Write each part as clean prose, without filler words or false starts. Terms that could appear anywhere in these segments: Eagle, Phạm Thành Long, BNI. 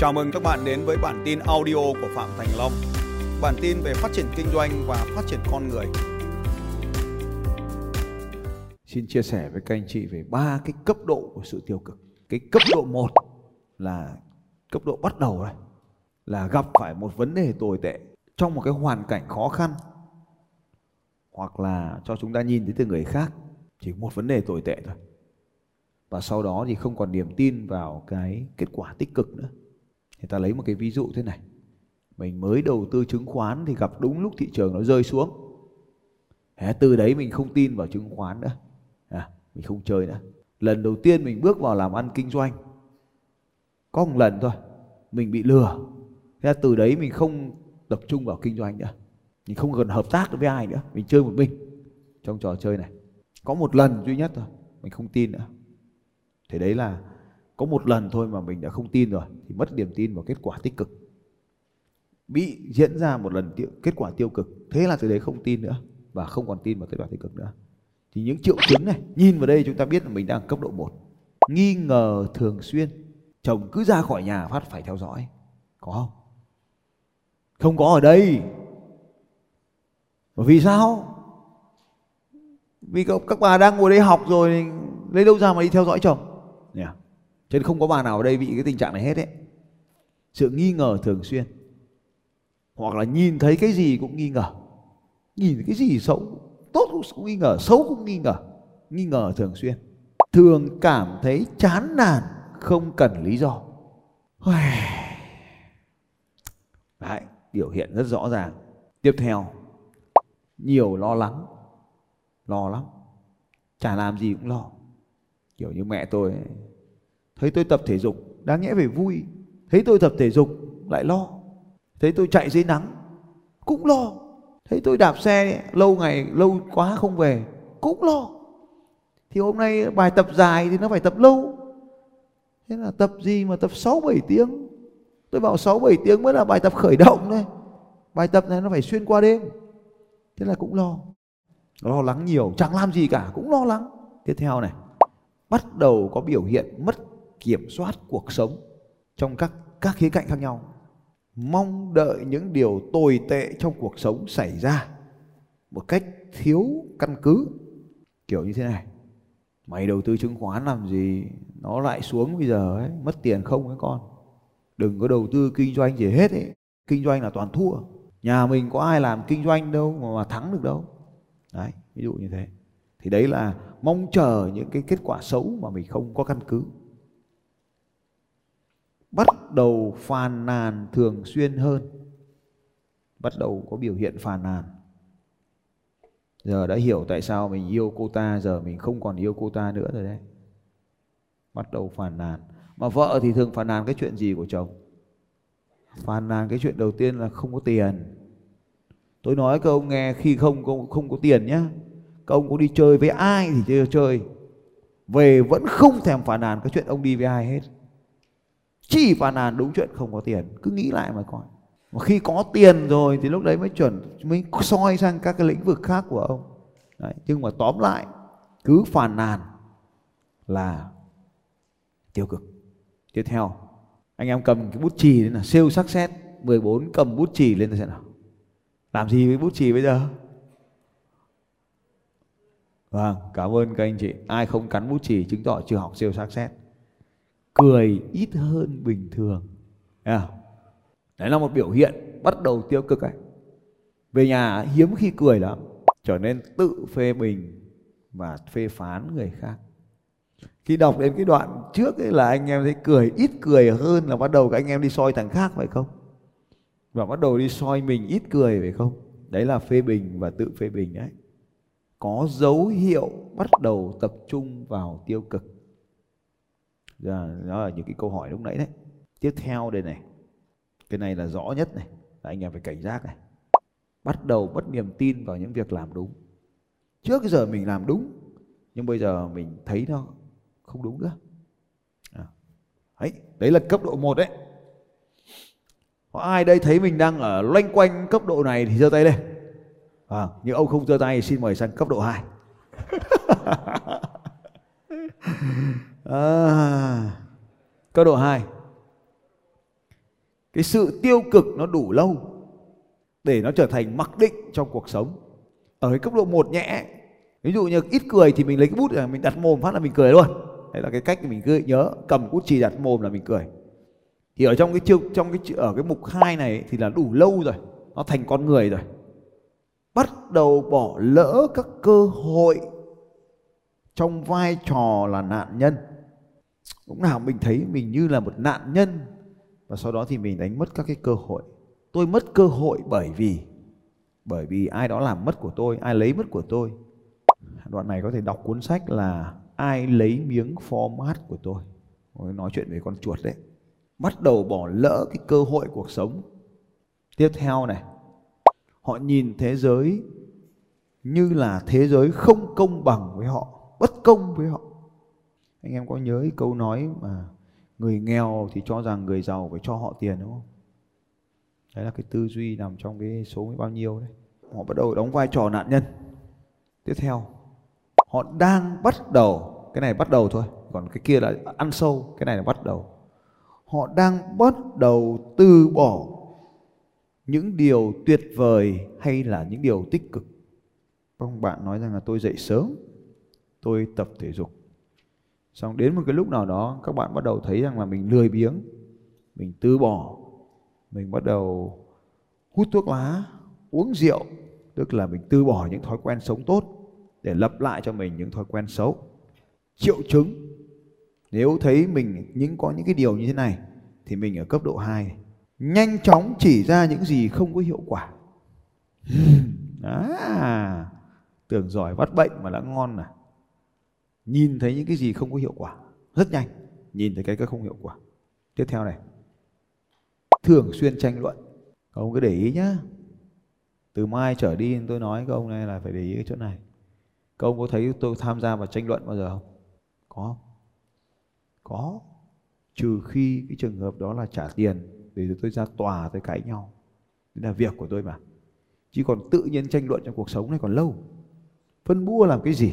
Chào mừng các bạn đến với bản tin audio của Phạm Thành Long. Bản tin về phát triển kinh doanh và phát triển con người. Xin chia sẻ với các anh chị về 3 cái cấp độ của sự tiêu cực. Cái cấp độ 1 là cấp độ bắt đầu này, là gặp phải một vấn đề tồi tệ trong một cái hoàn cảnh khó khăn, hoặc là cho chúng ta nhìn thấy từ người khác chỉ một vấn đề tồi tệ thôi. Và sau đó thì không còn niềm tin vào cái kết quả tích cực nữa. Thì ta lấy một cái ví dụ thế này. Mình mới đầu tư chứng khoán thì gặp đúng lúc thị trường nó rơi xuống. Từ đấy mình không tin vào chứng khoán nữa. Mình không chơi nữa. Lần đầu tiên mình bước vào làm ăn kinh doanh, có một lần thôi, mình bị lừa. Thế từ đấy mình không tập trung vào kinh doanh nữa. Mình không cần hợp tác với ai nữa. Mình chơi một mình trong trò chơi này. Có một lần duy nhất thôi, mình không tin nữa. Thế đấy là có một lần thôi mà mình đã không tin rồi, thì mất niềm tin vào kết quả tích cực. Bị diễn ra một lần kết quả tiêu cực, thế là từ đấy không tin nữa và không còn tin vào kết quả tích cực nữa. Thì những triệu chứng này, nhìn vào đây chúng ta biết là mình đang cấp độ 1. Nghi ngờ thường xuyên, chồng cứ ra khỏi nhà phát phải theo dõi. Có không? Không có ở đây. Bởi vì sao? Vì các bà đang ngồi đây học rồi, lấy đâu ra mà đi theo dõi chồng? Chứ không có bà nào ở đây bị cái tình trạng này hết đấy. Sự nghi ngờ thường xuyên, hoặc là nhìn thấy cái gì cũng nghi ngờ, nhìn thấy cái gì xấu tốt cũng nghi ngờ, xấu cũng nghi ngờ, nghi ngờ thường xuyên. Thường cảm thấy chán nản không cần lý do. Đấy, biểu hiện rất rõ ràng. Tiếp theo, nhiều lo lắng, lo lắm, chả làm gì cũng lo. Kiểu như mẹ tôi ấy, thấy tôi tập thể dục, đáng nhẽ phải vui, thấy tôi tập thể dục lại lo, thấy tôi chạy dưới nắng cũng lo, thấy tôi đạp xe lâu quá không về cũng lo, thì hôm nay bài tập dài thì nó phải tập lâu, thế là tập gì mà tập 6-7 tiếng. Tôi bảo 6-7 tiếng mới là bài tập khởi động thôi, bài tập này nó phải xuyên qua đêm, thế là cũng lo lắng nhiều, chẳng làm gì cả cũng lo lắng. Tiếp theo này, bắt đầu có biểu hiện mất kiểm soát cuộc sống trong các khía cạnh khác nhau. Mong đợi những điều tồi tệ trong cuộc sống xảy ra một cách thiếu căn cứ. Kiểu như thế này: mày đầu tư chứng khoán làm gì, nó lại xuống bây giờ ấy, mất tiền không ấy con. Đừng có đầu tư kinh doanh gì hết ấy, kinh doanh là toàn thua. Nhà mình có ai làm kinh doanh đâu mà thắng được đâu. Đấy, ví dụ như thế. Thì đấy là mong chờ những cái kết quả xấu mà mình không có căn cứ. Bắt đầu phàn nàn thường xuyên hơn, bắt đầu có biểu hiện phàn nàn. Giờ đã hiểu tại sao mình yêu cô ta, giờ mình không còn yêu cô ta nữa rồi đấy. Bắt đầu phàn nàn. Mà vợ thì thường phàn nàn cái chuyện gì của chồng? Phàn nàn cái chuyện đầu tiên là không có tiền. Tôi nói các ông nghe, khi không có tiền nhá, các ông có đi chơi với ai thì chơi, về vẫn không thèm phàn nàn cái chuyện ông đi với ai hết. Chỉ phàn nàn đúng chuyện không có tiền. Cứ nghĩ lại mà coi. Mà khi có tiền rồi thì lúc đấy mới soi sang các cái lĩnh vực khác của ông. Đấy, nhưng mà tóm lại, cứ phàn nàn là tiêu cực. Tiếp theo, anh em cầm cái bút chì đấy là siêu sắc sét 14, cầm bút chì lên xem nào. Làm gì với bút chì bây giờ? Vâng, cảm ơn các anh chị. Ai không cắn bút chì chứng tỏ chưa học siêu sắc sét. Cười ít hơn bình thường. Đấy là một biểu hiện bắt đầu tiêu cực ấy. Về nhà hiếm khi cười lắm, trở nên tự phê bình và phê phán người khác. Khi đọc đến cái đoạn trước ấy là anh em thấy cười ít cười hơn, là bắt đầu các anh em đi soi thằng khác phải không? Và bắt đầu đi soi mình ít cười phải không? Đấy là phê bình và tự phê bình đấy. Có dấu hiệu bắt đầu tập trung vào tiêu cực. Đó là những cái câu hỏi lúc nãy đấy. Tiếp theo đây này, cái này là rõ nhất này, là anh em phải cảnh giác này. Bắt đầu mất niềm tin vào những việc làm đúng. Trước giờ mình làm đúng, nhưng bây giờ mình thấy nó không đúng nữa. Đấy là cấp độ 1 đấy. Có ai đây thấy mình đang ở loanh quanh cấp độ này thì giơ tay lên. Nhưng ông không giơ tay, xin mời sang cấp độ 2. Cấp độ 2 Cái sự tiêu cực nó đủ lâu để nó trở thành mặc định trong cuộc sống. Ở cái cấp độ một nhẹ, ví dụ như ít cười thì mình lấy cái bút là mình đặt mồm phát là mình cười luôn. Đấy là cái cách mình cứ nhớ, cầm bút chì đặt mồm là mình cười. Thì ở trong cái mục 2 này thì là đủ lâu rồi, nó thành con người rồi. Bắt đầu bỏ lỡ các cơ hội trong vai trò là nạn nhân. Lúc nào mình thấy mình như là một nạn nhân và sau đó thì mình đánh mất các cái cơ hội. Tôi mất cơ hội bởi vì ai đó làm mất của tôi, ai lấy mất của tôi. Đoạn này có thể đọc cuốn sách là Ai lấy miếng format của tôi. Nói chuyện về con chuột đấy. Bắt đầu bỏ lỡ cái cơ hội cuộc sống. Tiếp theo này, họ nhìn thế giới như là thế giới không công bằng với họ, bất công với họ. Anh em có nhớ cái câu nói mà người nghèo thì cho rằng người giàu phải cho họ tiền đúng không? Đấy là cái tư duy nằm trong cái số bao nhiêu đấy. Họ bắt đầu đóng vai trò nạn nhân. Tiếp theo, họ đang bắt đầu, cái này bắt đầu thôi, còn cái kia là ăn sâu, cái này là bắt đầu. Họ đang bắt đầu từ bỏ những điều tuyệt vời hay là những điều tích cực. Ông bạn nói rằng là tôi dậy sớm, tôi tập thể dục. Xong đến một cái lúc nào đó các bạn bắt đầu thấy rằng là mình lười biếng, mình từ bỏ, mình bắt đầu hút thuốc lá, uống rượu. Tức là mình từ bỏ những thói quen sống tốt để lập lại cho mình những thói quen xấu. Triệu chứng, nếu thấy mình có những cái điều như thế này thì mình ở cấp độ 2. Nhanh chóng chỉ ra những gì không có hiệu quả. Tưởng giỏi bắt bệnh mà đã ngon à. Nhìn thấy những cái gì không có hiệu quả, rất nhanh nhìn thấy cái không hiệu quả. Tiếp theo này, thường xuyên tranh luận. Các ông cứ để ý nhá. Từ mai trở đi tôi nói các ông này là phải để ý cái chỗ này. Các ông có thấy tôi tham gia vào tranh luận bao giờ không? Có không? Có. Trừ khi cái trường hợp đó là trả tiền để tôi ra tòa tôi cãi nhau. Đấy là việc của tôi mà. Chứ còn tự nhiên tranh luận trong cuộc sống này còn lâu. Phân bua làm cái gì?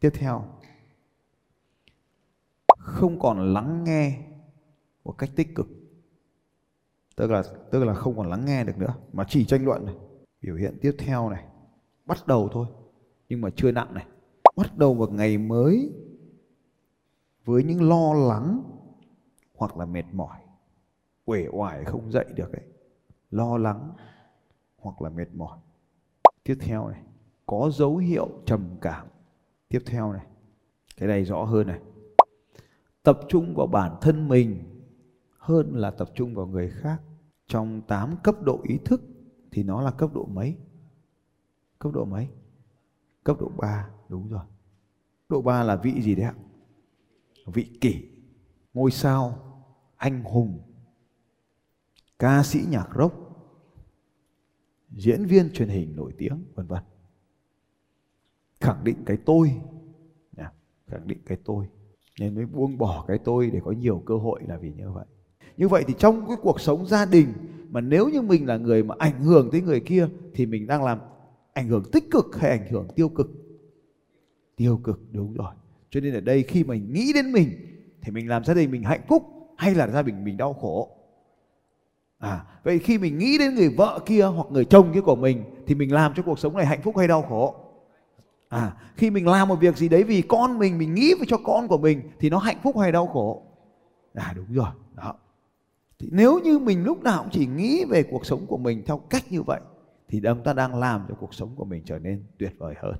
Tiếp theo, không còn lắng nghe một cách tích cực. Tức là không còn lắng nghe được nữa mà chỉ tranh luận này. Biểu hiện tiếp theo này, bắt đầu thôi nhưng mà chưa nặng này. Bắt đầu một ngày mới với những lo lắng hoặc là mệt mỏi, uể oải không dậy được ấy. Lo lắng hoặc là mệt mỏi. Tiếp theo này, có dấu hiệu trầm cảm. Tiếp theo này, cái này rõ hơn này. Tập trung vào bản thân mình hơn là tập trung vào người khác. Trong 8 cấp độ ý thức thì nó là cấp độ mấy? Cấp độ mấy? Cấp độ 3, đúng rồi. Cấp độ 3 là vị gì đấy ạ? Vị kỷ, ngôi sao, anh hùng, ca sĩ nhạc rock, diễn viên truyền hình nổi tiếng, vân vân. Khẳng định cái tôi, khẳng định cái tôi. Nên mới buông bỏ cái tôi để có nhiều cơ hội là vì như vậy. Như vậy thì trong cái cuộc sống gia đình mà nếu như mình là người mà ảnh hưởng tới người kia thì mình đang làm ảnh hưởng tích cực hay ảnh hưởng tiêu cực? Tiêu cực, đúng rồi. Cho nên ở đây khi mình nghĩ đến mình thì mình làm gia đình mình hạnh phúc hay là gia đình mình đau khổ? Vậy khi mình nghĩ đến người vợ kia hoặc người chồng kia của mình thì mình làm cho cuộc sống này hạnh phúc hay đau khổ? Khi mình làm một việc gì đấy vì con mình nghĩ về cho con của mình thì nó hạnh phúc hay đau khổ? Đúng rồi đó. Thì nếu như mình lúc nào cũng chỉ nghĩ về cuộc sống của mình theo cách như vậy thì ông ta đang làm cho cuộc sống của mình trở nên tuyệt vời hơn.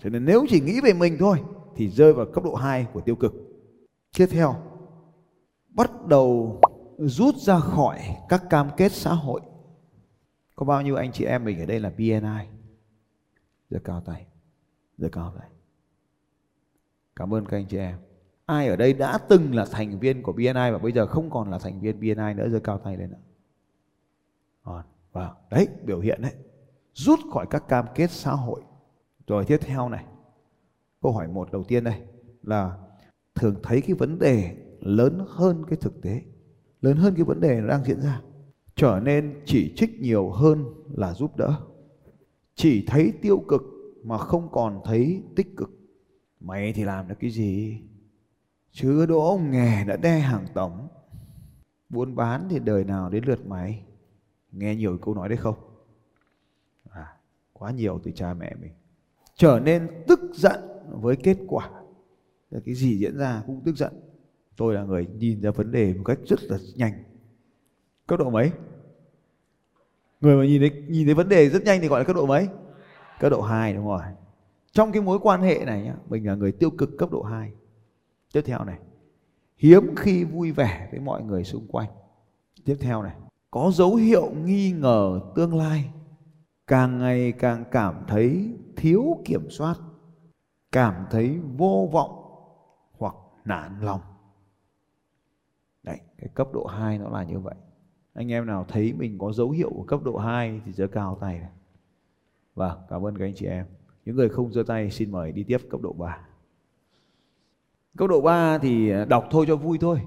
Cho nên nếu chỉ nghĩ về mình thôi thì rơi vào cấp độ 2 của tiêu cực. Tiếp theo, bắt đầu rút ra khỏi các cam kết xã hội. Có bao nhiêu anh chị em mình ở đây là BNI? Giơ cao tay, giơ cao tay. Cảm ơn các anh chị em. Ai ở đây đã từng là thành viên của BNI và bây giờ không còn là thành viên BNI nữa, giơ cao tay lên ạ. Đấy, biểu hiện đấy. Rút khỏi các cam kết xã hội. Rồi tiếp theo này, câu hỏi 1 đầu tiên đây là thường thấy cái vấn đề lớn hơn cái thực tế, lớn hơn cái vấn đề nó đang diễn ra, trở nên chỉ trích nhiều hơn là giúp đỡ. Chỉ thấy tiêu cực mà không còn thấy tích cực. Mày thì làm được cái gì? Chứ đỗ nghề đã đe hàng tổng. buôn bán thì đời nào đến lượt mày. Nghe nhiều câu nói đấy không? Quá nhiều từ cha mẹ mình. Trở nên tức giận với kết quả. Cái gì diễn ra cũng tức giận. Tôi là người nhìn ra vấn đề một cách rất là nhanh. Cấp độ mấy? Người mà nhìn thấy vấn đề rất nhanh thì gọi là cấp độ mấy? Cấp độ 2, đúng rồi. Trong cái mối quan hệ này nhá, mình là người tiêu cực cấp độ 2. Tiếp theo này, hiếm khi vui vẻ với mọi người xung quanh. Tiếp theo này, có dấu hiệu nghi ngờ tương lai. Càng ngày càng cảm thấy thiếu kiểm soát, cảm thấy vô vọng hoặc nản lòng. Đấy, cái cấp độ 2 nó là như vậy. Anh em nào thấy mình có dấu hiệu của cấp độ 2 thì giơ cao tay này. Vâng, cảm ơn các anh chị em. Những người không giơ tay xin mời đi tiếp cấp độ 3. Cấp độ 3 thì đọc thôi cho vui thôi,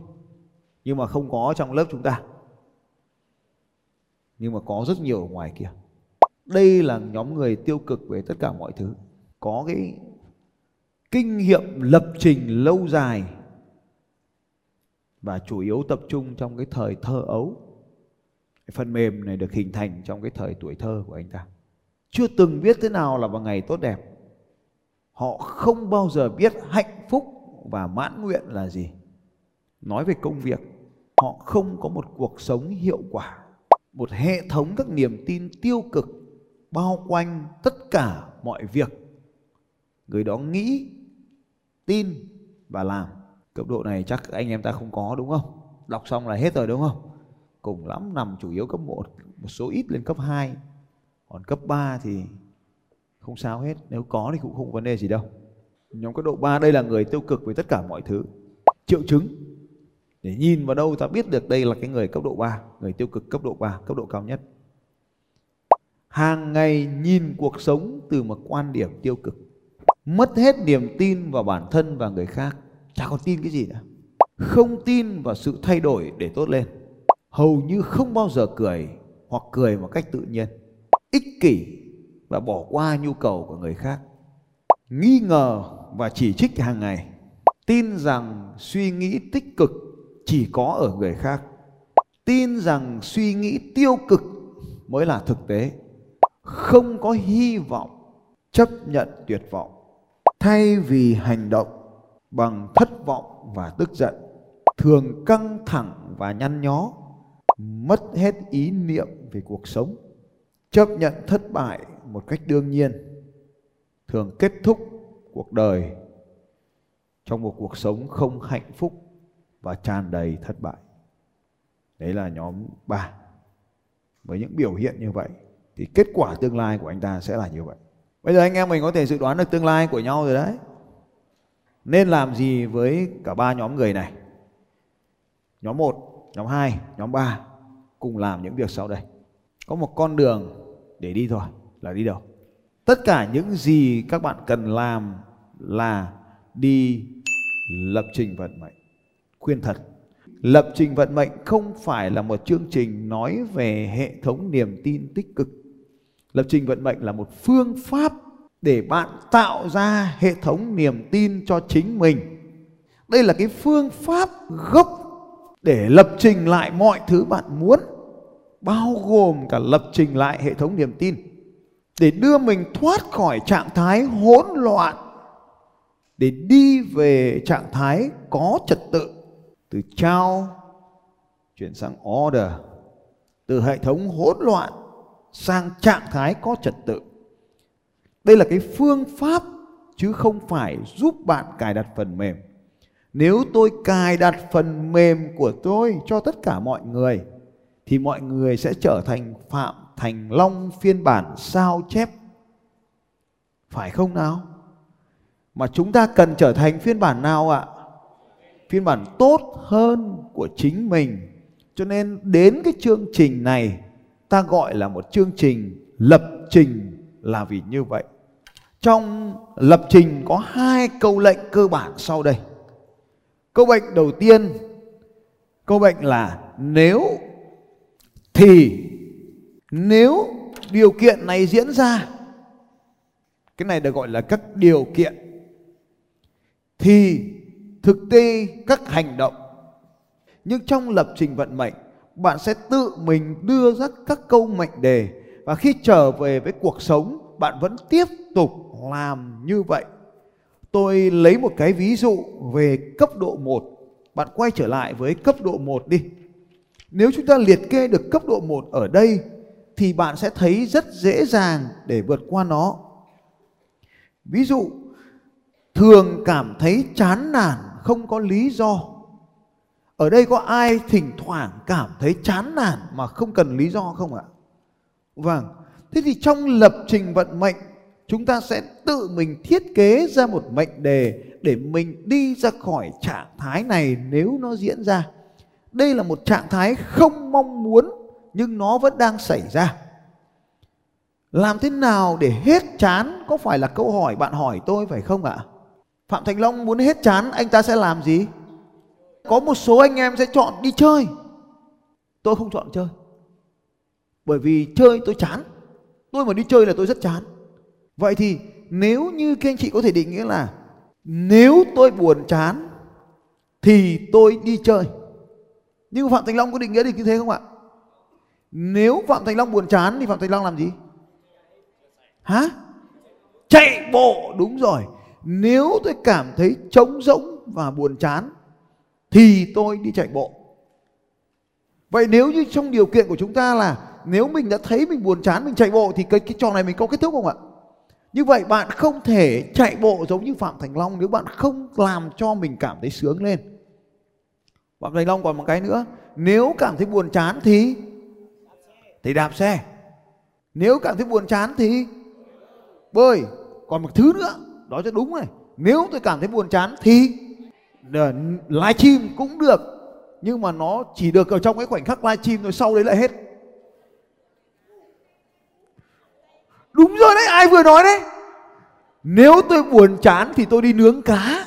nhưng mà không có trong lớp chúng ta. Nhưng mà có rất nhiều ở ngoài kia. Đây là nhóm người tiêu cực về tất cả mọi thứ. Có cái kinh nghiệm lập trình lâu dài và chủ yếu tập trung trong cái thời thơ ấu. Phần mềm này được hình thành trong cái thời tuổi thơ của anh ta. Chưa từng biết thế nào là một ngày tốt đẹp. Họ không bao giờ biết hạnh phúc và mãn nguyện là gì. Nói về công việc, họ không có một cuộc sống hiệu quả. Một hệ thống các niềm tin tiêu cực bao quanh tất cả mọi việc. Người đó nghĩ, tin và làm. Cấp độ này chắc anh em ta không có đúng không? Đọc xong là hết rồi đúng không? Cùng lắm nằm chủ yếu cấp 1, một số ít lên cấp 2. Còn cấp 3 thì không sao hết. Nếu có thì cũng không có vấn đề gì đâu. Nhóm cấp độ 3 đây là người tiêu cực với tất cả mọi thứ. Triệu chứng. Để nhìn vào đâu ta biết được đây là cái người cấp độ 3. Người tiêu cực cấp độ 3, cấp độ cao nhất. Hàng ngày nhìn cuộc sống từ một quan điểm tiêu cực. Mất hết niềm tin vào bản thân và người khác. Chả còn tin cái gì nữa. Không tin vào sự thay đổi để tốt lên. Hầu như không bao giờ cười hoặc cười một cách tự nhiên. Ích kỷ và bỏ qua nhu cầu của người khác. Nghi ngờ và chỉ trích hàng ngày. Tin rằng suy nghĩ tích cực chỉ có ở người khác. Tin rằng suy nghĩ tiêu cực mới là thực tế. Không có hy vọng, chấp nhận tuyệt vọng. Thay vì hành động bằng thất vọng và tức giận. Thường căng thẳng và nhăn nhó. Mất hết ý niệm về cuộc sống. Chấp nhận thất bại một cách đương nhiên. Thường kết thúc cuộc đời trong một cuộc sống không hạnh phúc và tràn đầy thất bại. Đấy là nhóm 3. Với những biểu hiện như vậy thì kết quả tương lai của anh ta sẽ là như vậy. Bây giờ anh em mình có thể dự đoán được tương lai của nhau rồi đấy. Nên làm gì với cả ba nhóm người này? Nhóm 1, nhóm 2, nhóm 3 cùng làm những việc sau đây. Có một con đường để đi thôi, là đi đâu? Tất cả những gì các bạn cần làm là đi lập trình vận mệnh. Khuyên thật, lập trình vận mệnh không phải là một chương trình nói về hệ thống niềm tin tích cực. Lập trình vận mệnh là một phương pháp để bạn tạo ra hệ thống niềm tin cho chính mình. Đây là cái phương pháp gốc để lập trình lại mọi thứ bạn muốn, bao gồm cả lập trình lại hệ thống niềm tin, để đưa mình thoát khỏi trạng thái hỗn loạn, để đi về trạng thái có trật tự. Từ trao chuyển sang order, từ hệ thống hỗn loạn sang trạng thái có trật tự. Đây là cái phương pháp chứ không phải giúp bạn cài đặt phần mềm. Nếu tôi cài đặt phần mềm của tôi cho tất cả mọi người thì mọi người sẽ trở thành Phạm Thành Long phiên bản sao chép. Phải không nào? Mà chúng ta cần trở thành phiên bản nào ạ? Phiên bản tốt hơn của chính mình. Cho nên đến cái chương trình này ta gọi là một chương trình lập trình là vì như vậy. Trong lập trình có 2 câu lệnh cơ bản sau đây. Câu lệnh đầu tiên, câu lệnh là nếu thì, nếu điều kiện này diễn ra, cái này được gọi là các điều kiện, thì thực tế các hành động, nhưng trong lập trình vận mệnh, bạn sẽ tự mình đưa ra các câu mệnh đề, và khi trở về với cuộc sống bạn vẫn tiếp tục làm như vậy. Tôi lấy một cái ví dụ về cấp độ 1. Bạn quay trở lại với cấp độ 1 đi. Nếu chúng ta liệt kê được cấp độ 1 ở đây thì bạn sẽ thấy rất dễ dàng để vượt qua nó. Ví dụ, thường cảm thấy chán nản không có lý do. Ở đây có ai thỉnh thoảng cảm thấy chán nản mà không cần lý do không ạ? Vâng, thế thì trong lập trình vận mệnh, chúng ta sẽ tự mình thiết kế ra một mệnh đề để mình đi ra khỏi trạng thái này nếu nó diễn ra. Đây là một trạng thái không mong muốn nhưng nó vẫn đang xảy ra. Làm thế nào để hết chán, có phải là câu hỏi bạn hỏi tôi phải không ạ? Phạm Thành Long muốn hết chán anh ta sẽ làm gì? Có một số anh em sẽ chọn đi chơi. Tôi không chọn chơi, bởi vì chơi tôi chán. Tôi mà đi chơi là tôi rất chán. Vậy thì nếu như các anh chị có thể định nghĩa là nếu tôi buồn chán thì tôi đi chơi. Nhưng Phạm Thành Long có định nghĩa được như thế không ạ? Nếu Phạm Thành Long buồn chán thì Phạm Thành Long làm gì? Hả? Chạy bộ, đúng rồi. Nếu tôi cảm thấy trống rỗng và buồn chán thì tôi đi chạy bộ. Vậy nếu như trong điều kiện của chúng ta là nếu mình đã thấy mình buồn chán mình chạy bộ thì cái trò này mình có kết thúc không ạ? Như vậy bạn không thể chạy bộ giống như Phạm Thành Long nếu bạn không làm cho mình cảm thấy sướng lên. Phạm Thành Long còn một cái nữa, nếu cảm thấy buồn chán thì đạp xe. Nếu cảm thấy buồn chán thì bơi. Còn một thứ nữa, đó cho đúng này, nếu tôi cảm thấy buồn chán thì live stream cũng được. Nhưng mà nó chỉ được ở trong cái khoảnh khắc live stream rồi sau đấy lại hết. Đúng rồi đấy, ai vừa nói đấy. Nếu tôi buồn chán thì tôi đi nướng cá,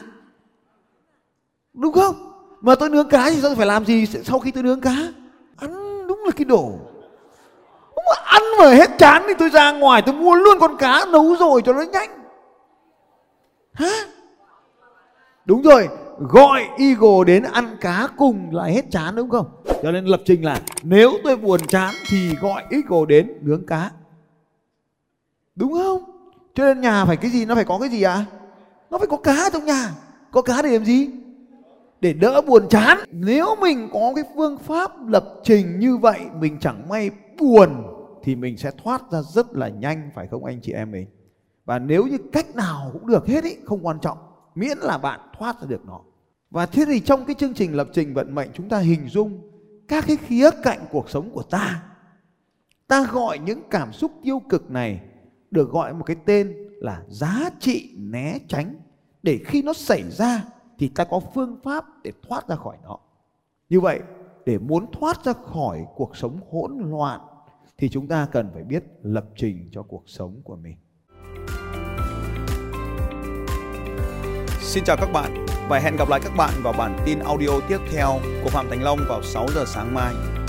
đúng không? Mà tôi nướng cá thì tôi phải làm gì sau khi tôi nướng cá? Ăn, đúng là cái đồ. Không mà ăn mà hết chán thì tôi ra ngoài tôi mua luôn con cá nấu rồi cho nó nhanh. Hả? Đúng rồi, gọi Eagle đến ăn cá cùng là hết chán đúng không? Cho nên lập trình là nếu tôi buồn chán thì gọi Eagle đến nướng cá. Đúng không? Cho nên nhà phải cái gì, nó phải có cái gì ạ? Nó phải có cá trong nhà. Có cá để làm gì? Để đỡ buồn chán. Nếu mình có cái phương pháp lập trình như vậy, mình chẳng may buồn thì mình sẽ thoát ra rất là nhanh, phải không anh chị em mình? Và nếu như cách nào cũng được hết ý, không quan trọng, miễn là bạn thoát ra được nó. Và thế thì trong cái chương trình lập trình vận mệnh, chúng ta hình dung các cái khía cạnh cuộc sống của ta. Ta gọi những cảm xúc tiêu cực này được gọi một cái tên là giá trị né tránh, để khi nó xảy ra thì ta có phương pháp để thoát ra khỏi nó. Như vậy, để muốn thoát ra khỏi cuộc sống hỗn loạn thì chúng ta cần phải biết lập trình cho cuộc sống của mình. Xin chào các bạn và hẹn gặp lại các bạn vào bản tin audio tiếp theo của Phạm Thành Long vào 6 giờ sáng mai.